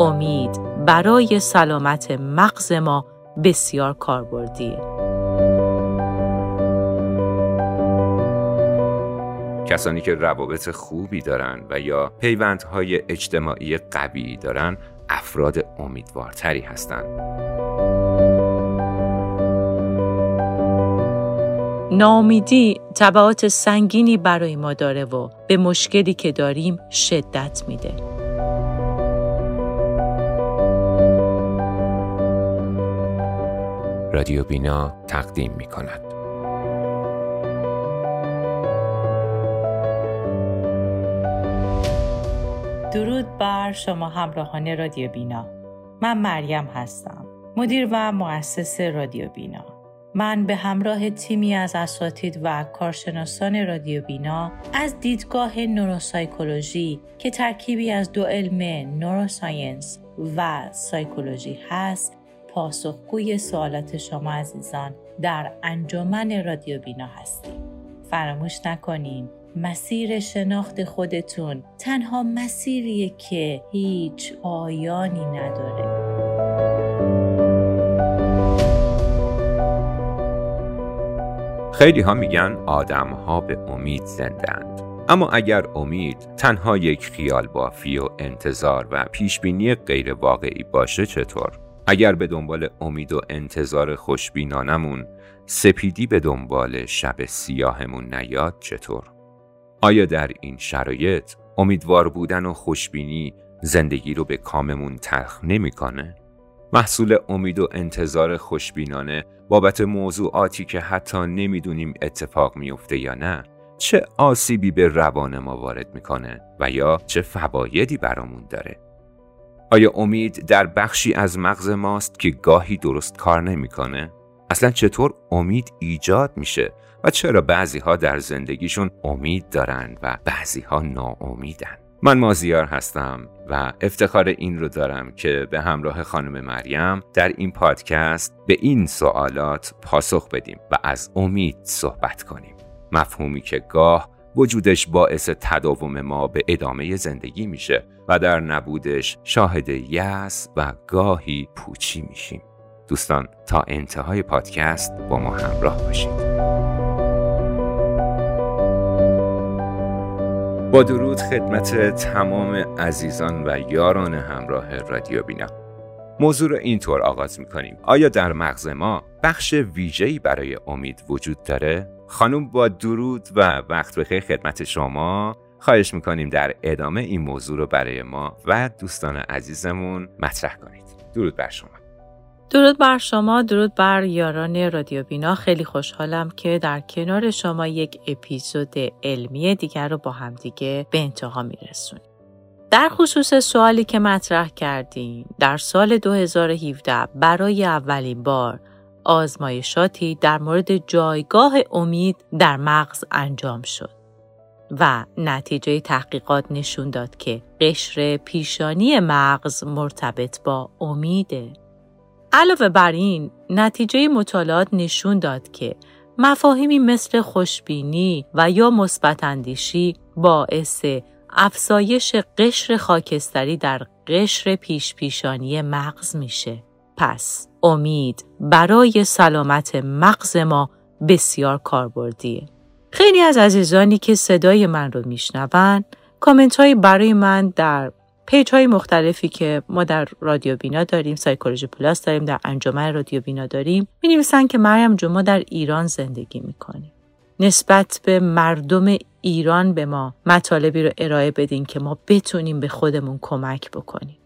امید برای سلامت مغز ما بسیار کاربردیه. کسانی که روابط خوبی دارن و یا پیوندهای اجتماعی قوی دارن افراد امیدوارتری هستن. ناامیدی تبعات سنگینی برای ما داره و به مشکلی که داریم شدت میده. رادیو بینا تقدیم میکند. درود بر شما همراهان رادیو بینا. من مریم هستم، مدیر و مؤسس رادیو بینا. من به همراه تیمی از اساتید و کارشناسان رادیو بینا از دیدگاه نوروسایکولوژی که ترکیبی از دو علم نوروساینس و سایکولوژی هست، پاسخگوی سوالات شما عزیزان در انجمن رادیو بینا هستیم. فراموش نکنیم مسیر شناخت خودتون تنها مسیریه که هیچ پایانی نداره. خیلی ها میگن آدم ها به امید زندند، اما اگر امید تنها یک خیال بافی و انتظار و پیشبینی غیر واقعی باشه چطور؟ اگر به دنبال امید و انتظار خوشبینانمون سپیدی به دنبال شب سیاهمون نیاد چطور؟ آیا در این شرایط امیدوار بودن و خوشبینی زندگی رو به کاممون تلخ نمی‌کنه؟ محصول امید و انتظار خوشبینانه بابت موضوعاتی که حتی نمیدونیم اتفاق میفته یا نه، چه آسیبی به روان ما وارد میکنه و یا چه فوایدی برامون داره؟ آیا امید در بخشی از مغز ماست که گاهی درست کار نمیکنه؟ اصلا چطور امید ایجاد میشه و چرا بعضی ها در زندگیشون امید دارن و بعضی ها ناامیدن؟ من مازیار هستم و افتخار این رو دارم که به همراه خانم مریم در این پادکست به این سوالات پاسخ بدیم و از امید صحبت کنیم. مفهومی که گاه وجودش باعث تداوم ما به ادامه زندگی میشه و در نبودش شاهد یأس و گاهی پوچی میشیم. دوستان تا انتهای پادکست با ما همراه باشید. با درود خدمت تمام عزیزان و یاران همراه رادیو بینا. موضوع رو اینطور آغاز می‌کنیم: آیا در مغز ما بخش ویژه‌ای برای امید وجود داره؟ خانم با درود و وقت بخیر خدمت شما. خواهش می‌کنیم در ادامه این موضوع رو برای ما و دوستان عزیزمون مطرح کنید. درود بر شما. درود بر شما، درود بر یاران رادیو بینا. خیلی خوشحالم که در کنار شما یک اپیزود علمی دیگر رو با همدیگه به انتها میرسونیم. در خصوص سوالی که مطرح کردیم، در سال 2017 برای اولین بار آزمایشاتی در مورد جایگاه امید در مغز انجام شد و نتیجه تحقیقات نشون داد که قشر پیشانی مغز مرتبط با امیده. علاوه بر این، نتیجه مطالعات نشون داد که مفاهیمی مثل خوشبینی و یا مثبت اندیشی باعث افزایش قشر خاکستری در قشر پیشانی مغز میشه. پس امید برای سلامت مغز ما بسیار کاربردیه. خیلی از عزیزانی که صدای من رو میشنون، کامنت هایی برای من در پیج های مختلفی که ما در رادیو بینا داریم، سایکولوژی پلاس داریم، در انجمن رادیو بینا داریم، می‌نویسن که مریم جون ما در ایران زندگی می‌کنیم، نسبت به مردم ایران به ما مطالبی رو ارائه بدین که ما بتونیم به خودمون کمک بکنیم.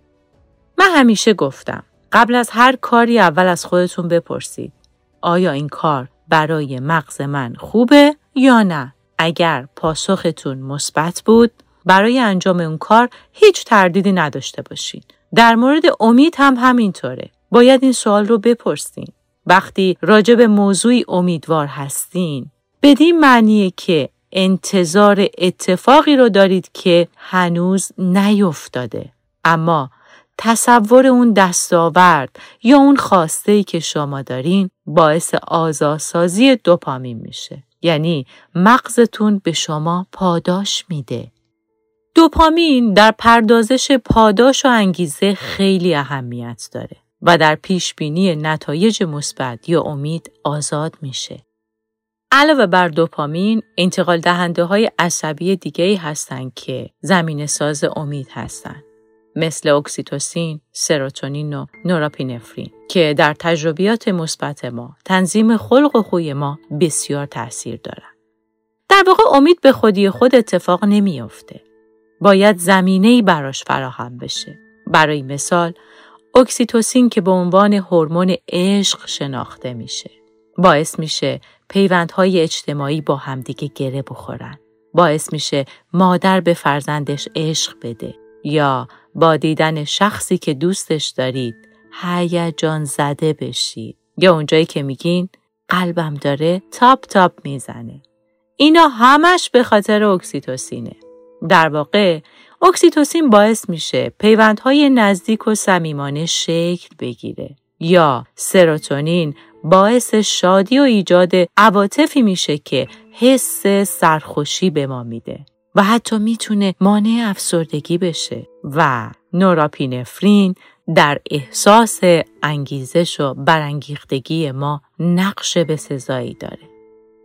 من همیشه گفتم قبل از هر کاری اول از خودتون بپرسید آیا این کار برای مغز من خوبه یا نه. اگر پاسختون مثبت بود، برای انجام اون کار هیچ تردیدی نداشته باشین. در مورد امید هم همینطوره. باید این سوال رو بپرسین. وقتی راجع به موضوعی امیدوار هستین، بدین معنیه که انتظار اتفاقی رو دارید که هنوز نیفتاده. اما تصور اون دستاورد یا اون خواسته‌ای که شما دارین باعث آزادسازی دوپامین میشه. یعنی مغزتون به شما پاداش میده. دوپامین در پردازش پاداش و انگیزه خیلی اهمیت داره و در پیشبینی نتایج مثبت یا امید آزاد میشه. علاوه بر دوپامین، انتقال دهنده های عصبی دیگه‌ای هستند که زمینه ساز امید هستند، مثل اکسیتوسین، سروتونین و نوراپینفرین که در تجربیات مثبت ما، تنظیم خلق و خوی ما بسیار تأثیر دارن. در واقع امید به خودی خود اتفاق نمیافته. باید زمینه‌ای براش فراهم بشه. برای مثال، اکسیتوسین که به عنوان هورمون عشق شناخته میشه، باعث میشه پیوندهای اجتماعی با همدیگه گره بخورن. باعث میشه مادر به فرزندش عشق بده یا با دیدن شخصی که دوستش دارید هیجان زده بشید یا اونجایی که میگین قلبم داره تاپ تاپ میزنه. اینا همش به خاطر اکسیتوسینه. در واقع اکسیتوسین باعث میشه پیوندهای نزدیک و صمیمانه شکل بگیره یا سروتونین باعث شادی و ایجاد عواطفی میشه که حس سرخوشی به ما میده و حتی میتونه مانع افسردگی بشه و نوراپینفرین در احساس انگیزش و برانگیختگی ما نقش بسزایی داره.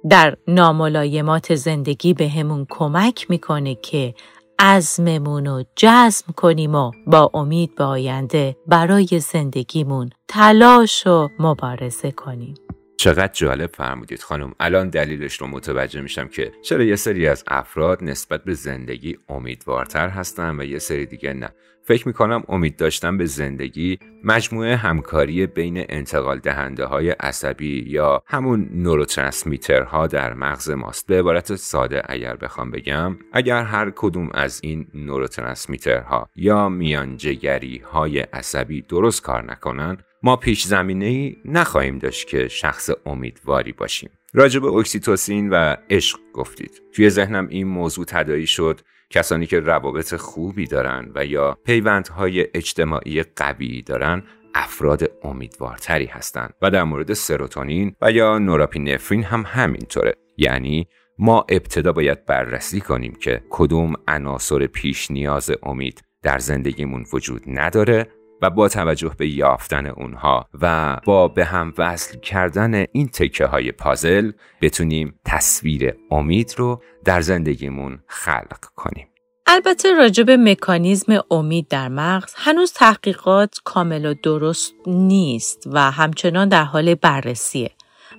در ناملایمات زندگی به همون کمک میکنه که عزممون رو جزم کنیم و با امید به آینده برای زندگیمون تلاش و مبارزه کنیم. چقدر جالب فرمودید خانم. الان دلیلش رو متوجه میشم که چرا یه سری از افراد نسبت به زندگی امیدوارتر هستن و یه سری دیگه نه. فکر میکنم امید داشتن به زندگی مجموعه همکاری بین انتقال دهنده های عصبی یا همون نوروترانسمیترها در مغز ماست. به عبارت ساده اگر بخوام بگم، اگر هر کدوم از این نوروترانسمیترها یا میانجیگری های عصبی درست کار نکنن، ما پیش زمینه‌ای نخواهیم داشت که شخص امیدواری باشیم. راجب اکسیتوسین و عشق گفتید. توی ذهنم این موضوع تداعی شد کسانی که روابط خوبی دارن و یا پیوندهای اجتماعی قوی دارن افراد امیدوارتری هستند و در مورد سروتونین و یا نوراپینفرین هم همینطوره. یعنی ما ابتدا باید بررسی کنیم که کدوم عناصر پیش نیاز امید در زندگیمون وجود نداره و با توجه به یافتن اونها و با به هم وصل کردن این تکه های پازل بتونیم تصویر امید رو در زندگیمون خلق کنیم. البته راجب مکانیزم امید در مغز هنوز تحقیقات کامل و درست نیست و همچنان در حال بررسیه.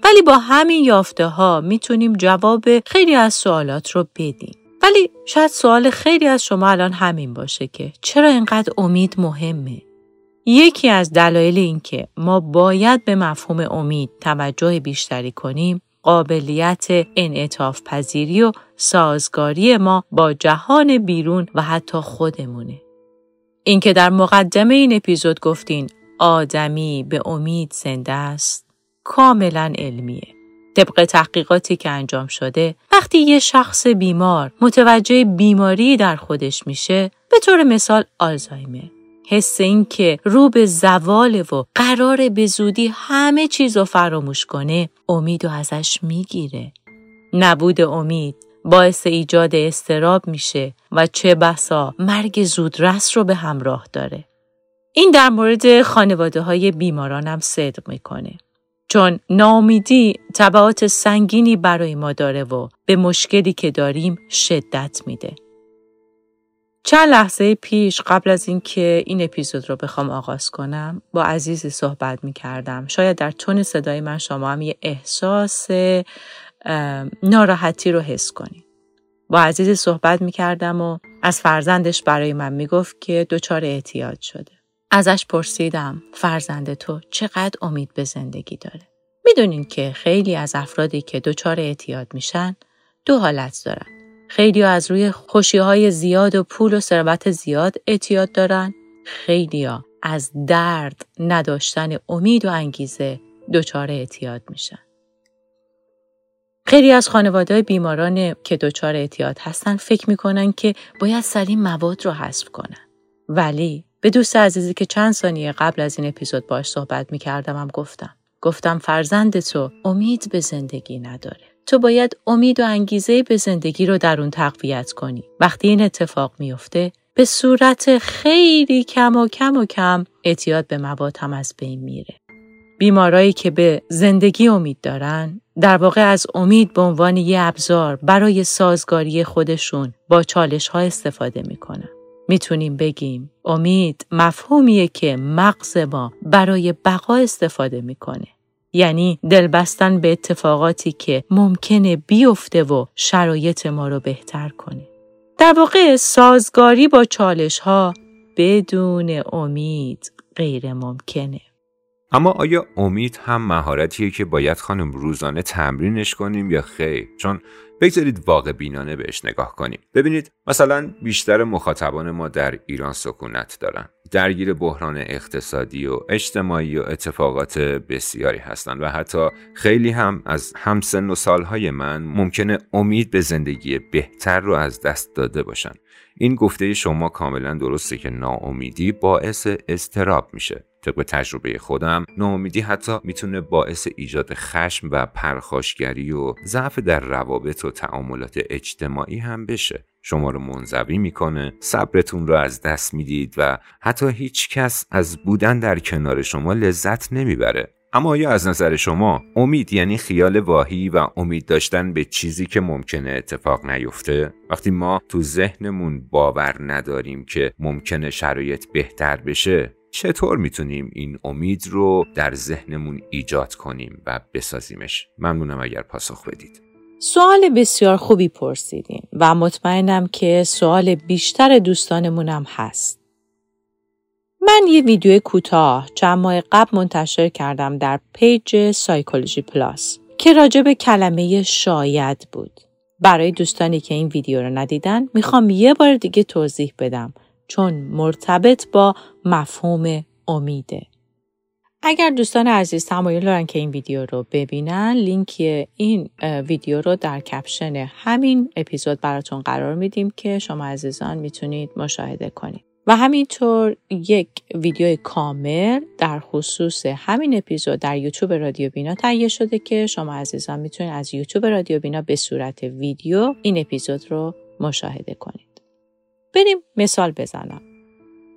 ولی با همین یافته ها میتونیم جواب خیلی از سوالات رو بدیم. ولی شاید سوال خیلی از شما الان همین باشه که چرا اینقدر امید مهمه؟ یکی از دلایل این که ما باید به مفهوم امید توجه بیشتری کنیم، قابلیت انعطاف پذیری و سازگاری ما با جهان بیرون و حتی خودمونه. این که در مقدمه این اپیزود گفتین آدمی به امید زنده است، کاملا علمیه. طبق تحقیقاتی که انجام شده، وقتی یه شخص بیمار متوجه بیماری در خودش میشه، به طور مثال آلزایمر، حس این که رو به زواله و قراره به زودی همه چیز رو فراموش کنه، امیدو ازش میگیره. نبود امید باعث ایجاد اضطراب میشه و چه بسا مرگ زودرس رو به همراه داره. این در مورد خانواده های بیماران هم صدق میکنه. چون ناامیدی تبعات سنگینی برای ما داره و به مشکلی که داریم شدت میده. چند لحظه پیش قبل از اینکه این اپیزود رو بخوام آغاز کنم با عزیزی صحبت می‌کردم. شاید در تون صدای من شما هم یه احساس ناراحتی رو حس کنید. با عزیزی صحبت می‌کردم و از فرزندش برای من میگفت که دچار اعتیاد شده. ازش پرسیدم فرزند تو چقدر امید به زندگی داره؟ میدونین که خیلی از افرادی که دچار اعتیاد میشن دو حالت دارن. خیلی از روی خوشی‌های زیاد و پول و ثروت زیاد اعتیاد دارن. خیلی از درد نداشتن امید و انگیزه دچار اعتیاد میشن. خیلی از خانواده‌های بیماران که دچار اعتیاد هستن فکر میکنن که باید سریع مواد رو حذف کنن. ولی به دوست عزیزی که چند ثانیه قبل از این اپیزود باهاش صحبت میکردم هم گفتم فرزند تو امید به زندگی نداره. تو باید امید و انگیزه به زندگی رو درون تقویت کنی. وقتی این اتفاق میفته، به صورت خیلی کم اعتیاد به مواد هم از بین میره. بیمارایی که به زندگی امید دارن، در واقع از امید به عنوان یه ابزار برای سازگاری خودشون با چالش‌ها استفاده میکنن. میتونیم بگیم امید مفهومیه که مغز ما برای بقا استفاده میکنه. یعنی دلبستن به اتفاقاتی که ممکنه بیفته و شرایط ما رو بهتر کنه. در واقع سازگاری با چالش‌ها بدون امید غیر ممکنه. اما آیا امید هم مهارتیه که باید خانم روزانه تمرینش کنیم یا خیر؟ چون بگذارید واقع بینانه بهش نگاه کنیم. ببینید مثلا بیشتر مخاطبان ما در ایران سکونت دارن. درگیر بحران اقتصادی و اجتماعی و اتفاقات بسیاری هستن و حتی خیلی هم از همسن و سالهای من ممکنه امید به زندگی بهتر رو از دست داده باشن. این گفته شما کاملا درسته که ناامیدی باعث اضطراب میشه. طبق تجربه خودم ناامیدی حتی میتونه باعث ایجاد خشم و پرخاشگری و ضعف در روابط و تعاملات اجتماعی هم بشه. شما رو منزوی میکنه، صبرتون رو از دست میدید و حتی هیچ کس از بودن در کنار شما لذت نمیبره. اما آیا از نظر شما امید یعنی خیال واهی و امید داشتن به چیزی که ممکنه اتفاق نیفته؟ وقتی ما تو ذهنمون باور نداریم که ممکنه شرایط بهتر بشه، چطور میتونیم این امید رو در ذهنمون ایجاد کنیم و بسازیمش؟ ممنونم اگر پاسخ بدید. سوال بسیار خوبی پرسیدین و مطمئنم که سوال بیشتر دوستانمونم هست. من یه ویدیو کوتاه چند ماه قبل منتشر کردم در پیج سایکولوژی پلاس که راجع به کلمه شاید بود. برای دوستانی که این ویدیو رو ندیدن میخوام یه بار دیگه توضیح بدم، چون مرتبط با مفهوم امیده. اگر دوستان عزیز تمایل دارن که این ویدیو رو ببینن، لینک این ویدیو رو در کپشن همین اپیزود براتون قرار میدیم که شما عزیزان میتونید مشاهده کنید. و همینطور یک ویدیو کامل در خصوص همین اپیزود در یوتیوب رادیو بینا تهیه شده که شما عزیزان میتونید از یوتیوب رادیو بینا به صورت ویدیو این اپیزود رو مشاهده کنید. بریم مثال بزنم.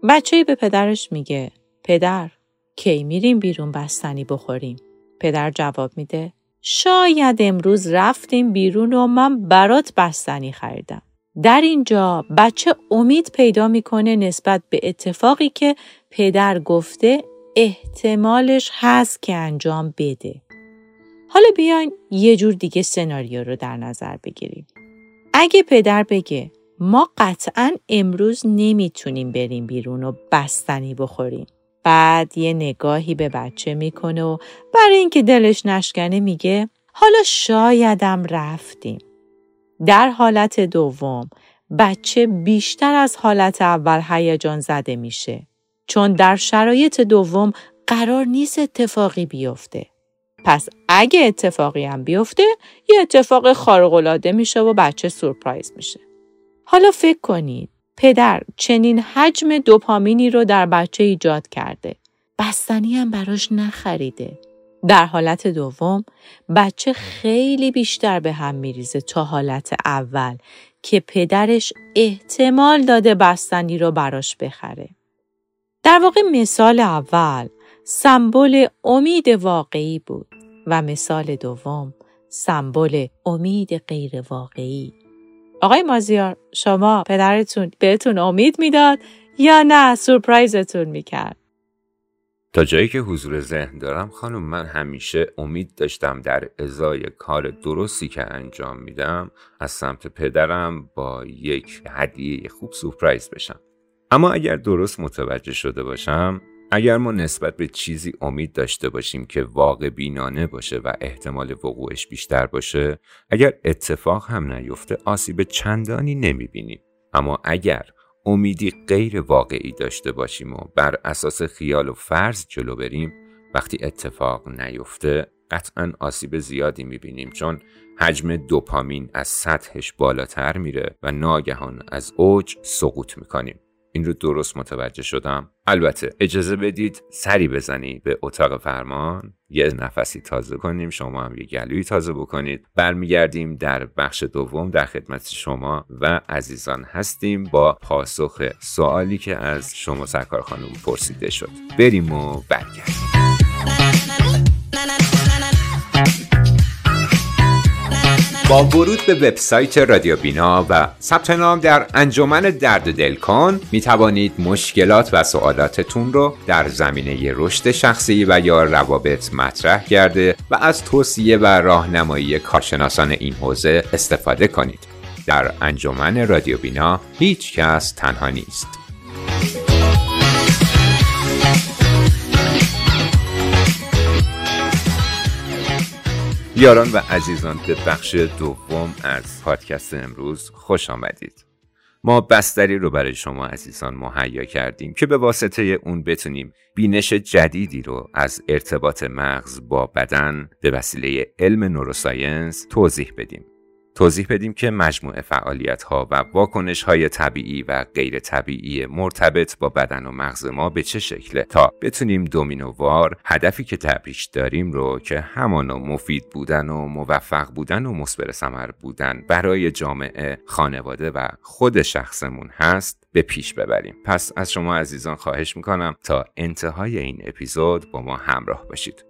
بچه‌ای به پدرش میگه پدر کی میریم بیرون بستنی بخوریم؟ پدر جواب میده شاید امروز رفتیم بیرون و من برات بستنی خریدم. در اینجا بچه امید پیدا میکنه نسبت به اتفاقی که پدر گفته احتمالش هست که انجام بده. حالا بیاین یه جور دیگه سناریو رو در نظر بگیریم. اگه پدر بگه ما قطعاً امروز نمیتونیم بریم بیرون و بستنی بخوریم، بعد یه نگاهی به بچه میکنه و برای اینکه دلش نشکنه میگه حالا شایدم رفتیم. در حالت دوم بچه بیشتر از حالت اول هیجان زده میشه، چون در شرایط دوم قرار نیست اتفاقی بیفته. پس اگه اتفاقی هم بیفته یه اتفاق خارق‌العاده میشه و بچه سورپرایز میشه. حالا فکر کنید پدر چنین حجم دوپامینی رو در بچه ایجاد کرده، بستنی هم براش نخریده. در حالت دوم بچه خیلی بیشتر به هم میریزه تا حالت اول که پدرش احتمال داده بستنی رو براش بخره. در واقع مثال اول سمبل امید واقعی بود و مثال دوم سمبل امید غیر واقعی. آقای مازیار، شما پدرتون بهتون امید میداد یا نه سورپرایزتون میکرد؟ تا جایی که حضور ذهن دارم خانم، من همیشه امید داشتم در ازای کار درستی که انجام میدم از سمت پدرم با یک هدیه خوب سورپرایز بشم. اما اگر درست متوجه شده باشم، اگر ما نسبت به چیزی امید داشته باشیم که واقع بینانه باشه و احتمال وقوعش بیشتر باشه، اگر اتفاق هم نیفته آسیب چندانی نمیبینیم. اما اگر امیدی غیر واقعی داشته باشیم و بر اساس خیال و فرض جلو بریم، وقتی اتفاق نیفته قطعاً آسیب زیادی میبینیم، چون حجم دوپامین از سطحش بالاتر میره و ناگهان از اوج سقوط میکنیم. این رو درست متوجه شدم؟ البته اجازه بدید سری بزنید به اتاق فرمان، یه نفسی تازه کنیم، شما هم یه گلوی تازه بکنید. برمیگردیم در بخش دوم در خدمت شما و عزیزان هستیم با پاسخ سوالی که از شما سرکار خانم پرسیده شد. بریم و برگردیم. با ورود به وبسایت رادیو بینا و ثبت نام در انجمن درد دل کن می توانید مشکلات و سوالاتتون رو در زمینه رشد شخصی و یا روابط مطرح کرده و از توصیه و راهنمایی کارشناسان این حوزه استفاده کنید. در انجمن رادیو بینا هیچ کس تنها نیست. یاران و عزیزان، به بخش دوم از پادکست امروز خوش آمدید. ما بستری رو برای شما عزیزان مهیا کردیم که به واسطه اون بتونیم بینش جدیدی رو از ارتباط مغز با بدن به وسیله علم نوروساینس توضیح بدیم که مجموعه فعالیت‌ها و واکنش‌های طبیعی و غیر طبیعی مرتبط با بدن و مغز ما به چه شکله، تا بتونیم دومینووار هدفی که در پیش داریم رو که همانا مفید بودن و موفق بودن و مثمر ثمر بودن برای جامعه، خانواده و خود شخصمون هست به پیش ببریم. پس از شما عزیزان خواهش می‌کنم تا انتهای این اپیزود با ما همراه باشید.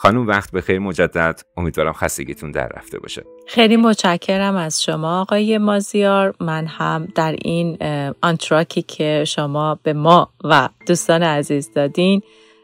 خانم وقت بخیر مجدد، امیدوارم خستگیتون در رفته باشه. خیلی متشکرم از شما آقای مازیار. من هم در این آنتراکی که شما به ما و دوستان عزیز دادین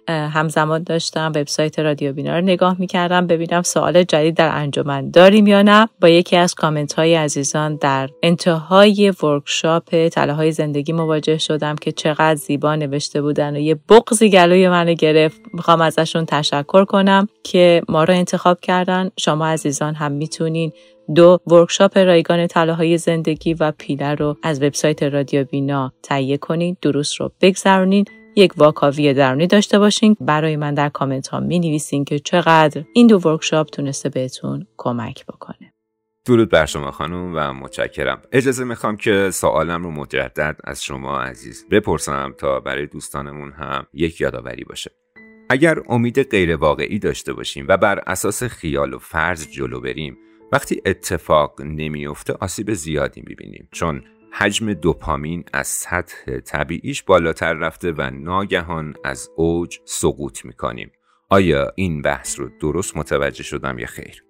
همزمان داشتم وبسایت رادیو بینا رو نگاه می‌کردم ببینم سوال جدید در انجمن داریم یا نه. با یکی از کامنت‌های عزیزان در انتهای ورکشاپ تله‌های زندگی مواجه شدم که چقدر زیبا نوشته بودن و یه بغضی گلوی منو گرفت. می‌خوام ازشون تشکر کنم که ما رو انتخاب کردن. شما عزیزان هم می‌تونین 2 ورکشاپ رایگان تلاهای زندگی و پیله رو از وبسایت رادیو بینا تهیه کنین، دروس رو بگذرونین، یک واکاوی درونی داشته باشین. برای من در کامنت ها می نویسین که چقدر این 2 ورکشاپ تونسته بهتون کمک بکنه. درود بر شما خانم و متشکرم. اجازه میخوام که سوالم رو مجدد از شما عزیز بپرسم تا برای دوستانمون هم یک یادآوری باشه. اگر امید غیر واقعی داشته باشیم و بر اساس خیال و فرض جلو بریم، وقتی اتفاق نمیفته آسیب زیادی میبینیم، چون حجم دوپامین از سطح طبیعیش بالاتر رفته و ناگهان از اوج سقوط میکنیم. آیا این بحث رو درست متوجه شدم یا خیر؟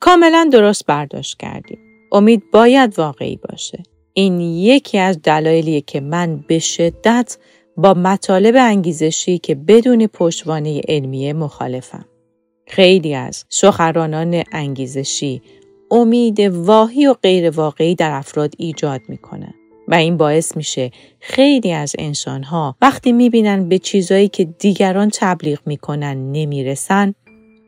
کاملا درست برداشت کردیم. امید باید واقعی باشه. این یکی از دلایلیه که من به شدت با مطالب انگیزشی که بدون پشتوانه علمیه مخالفم. خیلی از سخنرانان انگیزشی امید واهی و غیر واقعی در افراد ایجاد میکنه و این باعث میشه خیلی از انسانها وقتی میبینن به چیزایی که دیگران تبلیغ میکنن نمیرسن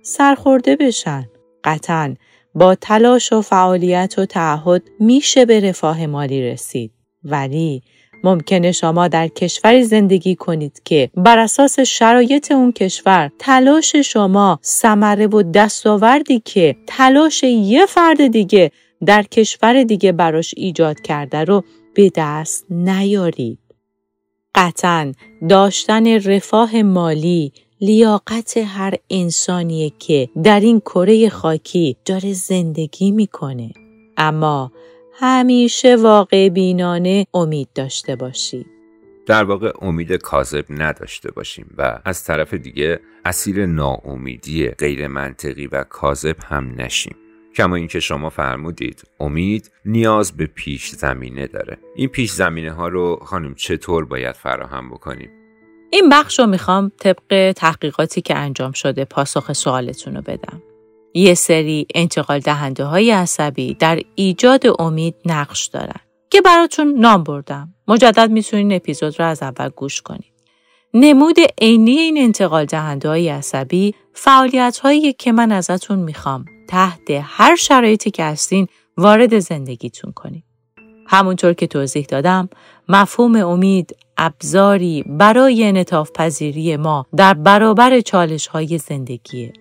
سرخورده بشن. قطعاً با تلاش و فعالیت و تعهد میشه به رفاه مالی رسید، ولی ممکنه شما در کشوری زندگی کنید که بر اساس شرایط اون کشور تلاش شما ثمره و دستاوردی که تلاش یه فرد دیگه در کشور دیگه براش ایجاد کرده رو به دست نیارید. قطعاً داشتن رفاه مالی لیاقت هر انسانیه که در این کره خاکی داره زندگی میکنه، اما همیشه واقع بینانه امید داشته باشیم. در واقع امید کاذب نداشته باشیم و از طرف دیگه اسیر ناامیدی غیر منطقی و کاذب هم نشیم. کما اینکه شما فرمودید امید نیاز به پیش زمینه داره. این پیش زمینه ها رو خانم چطور باید فراهم بکنیم؟ این بخش رو میخوام طبق تحقیقاتی که انجام شده پاسخ سوالتون رو بدم. یه سری انتقال دهنده های عصبی در ایجاد امید نقش دارن که براتون نام بردم. مجدد میتونین اپیزود رو از اول گوش کنید. نمود عینی این انتقال دهنده های عصبی فعالیت هایی که من ازتون میخوام تحت هر شرایطی که هستین وارد زندگیتون کنید. همونطور که توضیح دادم مفهوم امید ابزاری برای انعطاف پذیری ما در برابر چالش های زندگیه.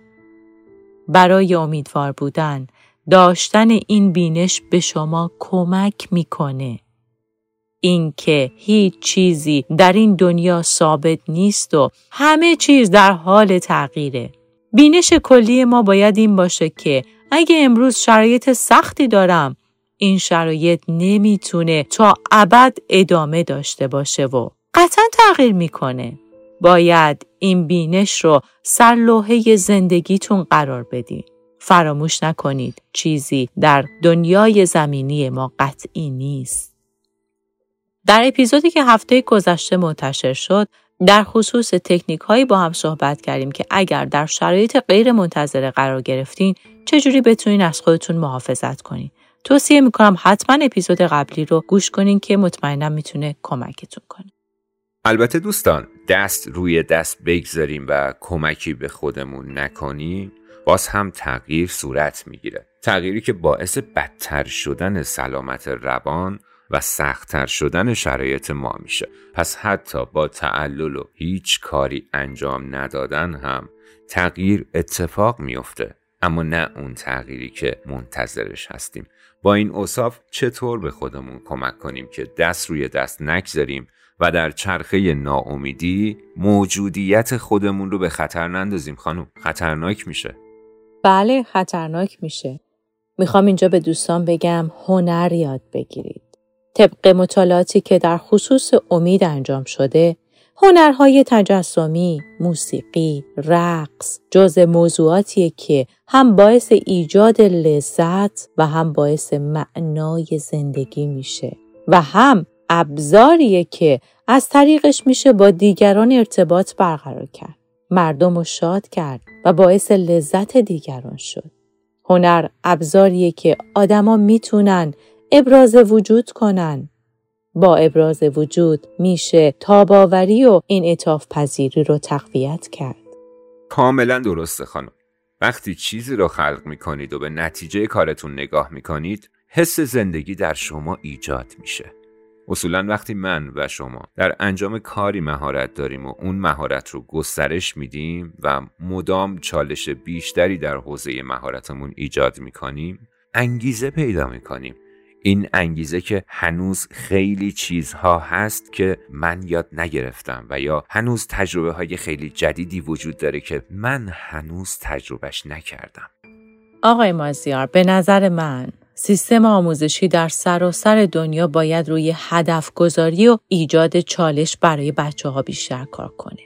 برای امیدوار بودن، داشتن این بینش به شما کمک میکنه. اینکه هیچ چیزی در این دنیا ثابت نیست و همه چیز در حال تغییره. بینش کلی ما باید این باشه که اگه امروز شرایط سختی دارم، این شرایط نمیتونه تا ابد ادامه داشته باشه و قطعا تغییر میکنه. باید این بینش رو سرلوحه زندگیتون قرار بدین. فراموش نکنید چیزی در دنیای زمینی ما قطعی نیست. در اپیزودی که هفته گذشته منتشر شد، در خصوص تکنیک هایی با هم صحبت کردیم که اگر در شرایط غیر منتظره قرار گرفتین چجوری بتونین از خودتون محافظت کنین. توصیه میکنم حتما اپیزود قبلی رو گوش کنین که مطمئنم میتونه کمکتون کنه. البته دوستان، دست روی دست بگذاریم و کمکی به خودمون نکنیم، باز هم تغییر صورت میگیره. تغییری که باعث بدتر شدن سلامت روان و سخت‌تر شدن شرایط ما میشه. پس حتی با تعلل و هیچ کاری انجام ندادن هم تغییر اتفاق میفته، اما نه اون تغییری که منتظرش هستیم. با این اوصاف چطور به خودمون کمک کنیم که دست روی دست نگذاریم و در چرخه ناامیدی موجودیت خودمون رو به خطر نندازیم؟ خانم، خطرناک میشه. بله، خطرناک میشه. میخوام اینجا به دوستان بگم هنر یاد بگیرید. طبق مطالعاتی که در خصوص امید انجام شده، هنرهای تجسمی، موسیقی، رقص جزو موضوعاتیه که هم باعث ایجاد لذت و هم باعث معنای زندگی میشه و هم ابزاریه که از طریقش میشه با دیگران ارتباط برقرار کرد، مردم رو شاد کرد و باعث لذت دیگران شد. هنر ابزاریه که آدما میتونن ابراز وجود کنن. با ابراز وجود میشه تاباوری و این اتاف پذیری رو تقویت کرد. کاملا درسته خانم. وقتی چیزی رو خلق میکنید و به نتیجه کارتون نگاه میکنید، حس زندگی در شما ایجاد میشه. اصولا وقتی من و شما در انجام کاری مهارت داریم و اون مهارت رو گسترش میدیم و مدام چالش بیشتری در حوزه مهارتمون ایجاد میکنیم، انگیزه پیدا میکنیم. این انگیزه که هنوز خیلی چیزها هست که من یاد نگرفتم و یا هنوز تجربه های خیلی جدیدی وجود داره که من هنوز تجربهش نکردم. آقای مازیار، به نظر من سیستم آموزشی در سراسر دنیا باید روی هدف گذاری و ایجاد چالش برای بچه ها بیشتر کار کنه.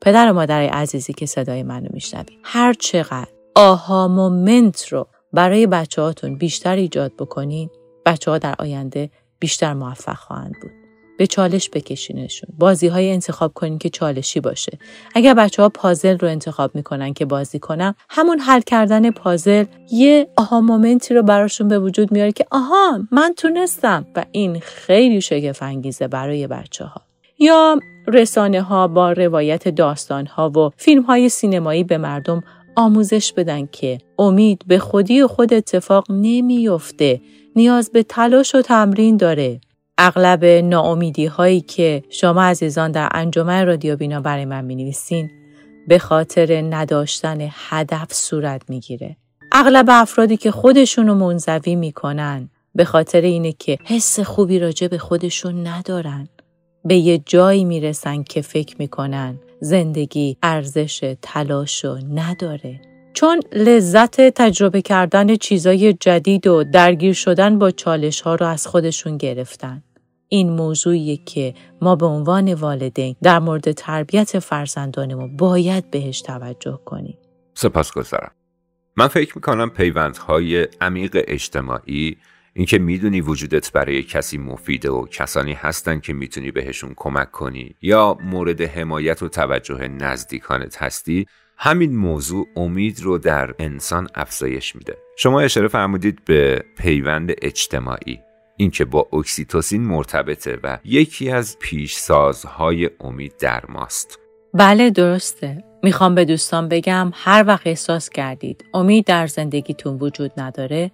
پدر و مادر عزیزی که صدای منو میشنوید، هر چقدر آها مومنت رو برای بچه هاتون بیشتر ایجاد بکنین، بچه‌ها در آینده بیشتر موفق خواهند بود. به چالش بکشینشون. بازی‌های انتخاب کنین که چالشی باشه. اگر بچه‌ها پازل رو انتخاب می‌کنن که بازی کنن، همون حل کردن پازل یه آها مومنتی رو براشون به وجود میاره که آها من تونستم، و این خیلی شگفت انگیزه برای بچه‌ها. یا رسانه‌ها با روایت داستان‌ها و فیلم‌های سینمایی به مردم آموزش بدن که امید به خودی و خود اتفاق نمی‌افته. نیاز به تلاش و تمرین داره. اغلب ناامیدی هایی که شما عزیزان در انجمن رادیو بینا برای من می‌نویسین به خاطر نداشتن هدف صورت میگیره. اغلب افرادی که خودشونو منزوی میکنن به خاطر اینه که حس خوبی راجع به خودشون ندارن. به یه جایی میرسن که فکر میکنن زندگی ارزش تلاشو نداره. چون لذت تجربه کردن چیزای جدید و درگیر شدن با چالش ها رو از خودشون گرفتن. این موضوعیه که ما به عنوان والدین در مورد تربیت فرزندانمون باید بهش توجه کنیم. سپاسگزارم. من فکر میکنم پیوندهای عمیق اجتماعی، اینکه میدونی وجودت برای کسی مفیده و کسانی هستن که میتونی بهشون کمک کنی یا مورد حمایت و توجه نزدیکانت هستی، همین موضوع امید رو در انسان افزایش میده. شما اشاره فرمودید به پیوند اجتماعی، این که با اکسیتوسین مرتبطه و یکی از پیشسازهای امید در ماست. بله درسته. میخوام به دوستان بگم هر وقت احساس کردید امید در زندگیتون وجود نداره،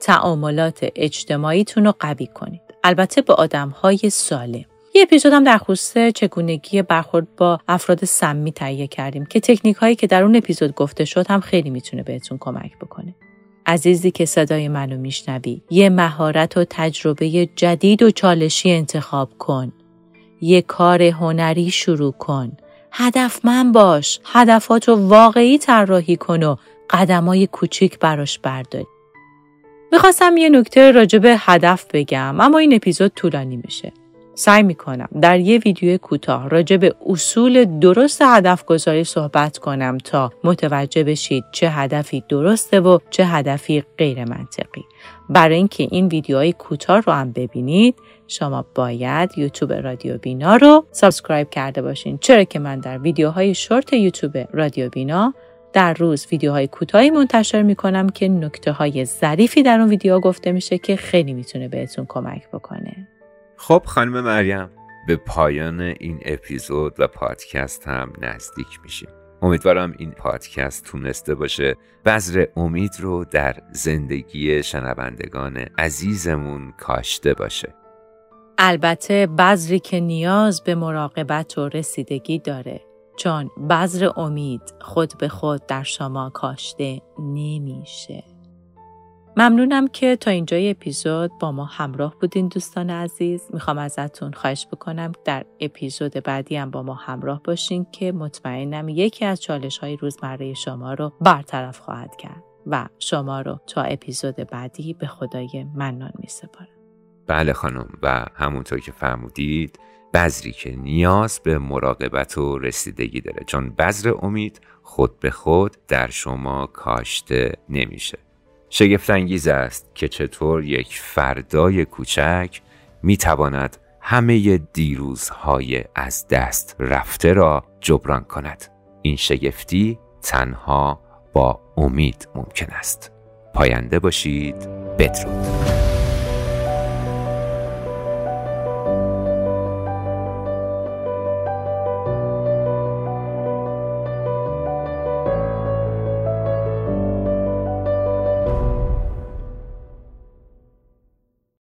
تعاملات اجتماعیتون رو قوی کنید. البته با آدمهای سالم. یه اپیزود هم در خصوص چگونگی برخورد با افراد سمی تهیه کردیم که تکنیک هایی که در اون اپیزود گفته شد هم خیلی میتونه بهتون کمک بکنه. عزیزی که صدای منو میشنوی، یه مهارت و تجربه جدید و چالشی انتخاب کن. یه کار هنری شروع کن. هدفمند باش. هدفات رو واقعی طراحی کن و قدمای کوچیک براش بردار. میخواستم یه نکته راجع به هدف بگم، اما این اپیزود طولانی میشه. سعی میکنم در یه ویدیو کوتاه راجع به اصول درست هدف گذاری صحبت کنم تا متوجه بشید چه هدفی درسته و چه هدفی غیر منطقی. برای اینکه این ویدیوهای کوتاه رو هم ببینید، شما باید یوتیوب رادیو بینا رو سابسکرایب کرده باشین، چرا که من در ویدیوهای شورت یوتیوب رادیو بینا در روز ویدیوهای کوتاهی منتشر میکنم که نکته‌های ظریفی در اون ویدیوها گفته میشه که خیلی میتونه بهتون کمک بکنه. خب خانم مریم، به پایان این اپیزود و پادکست هم نزدیک میشیم. امیدوارم این پادکست تونسته باشه بذر امید رو در زندگی شنوندگان عزیزمون کاشته باشه. البته بذری که نیاز به مراقبت و رسیدگی داره، چون بذر امید خود به خود در شما کاشته نمیشه. ممنونم که تا اینجای اپیزود با ما همراه بودین دوستان عزیز. میخوام ازتون خواهش بکنم در اپیزود بعدی هم با ما همراه باشین که مطمئنم یکی از چالش‌های روزمره شما رو برطرف خواهد کرد و شما رو تا اپیزود بعدی به خدای منان میسپارم. بله خانم، و همونطور که فرمودید بذری که نیاز به مراقبت و رسیدگی داره، چون بذر امید خود به خود در شما کاشته نمیشه. شگفت‌انگیز است که چطور یک فردای کوچک میتواند همه دیروزهای از دست رفته را جبران کند. این شگفتی تنها با امید ممکن است. پاینده باشید. بدرود.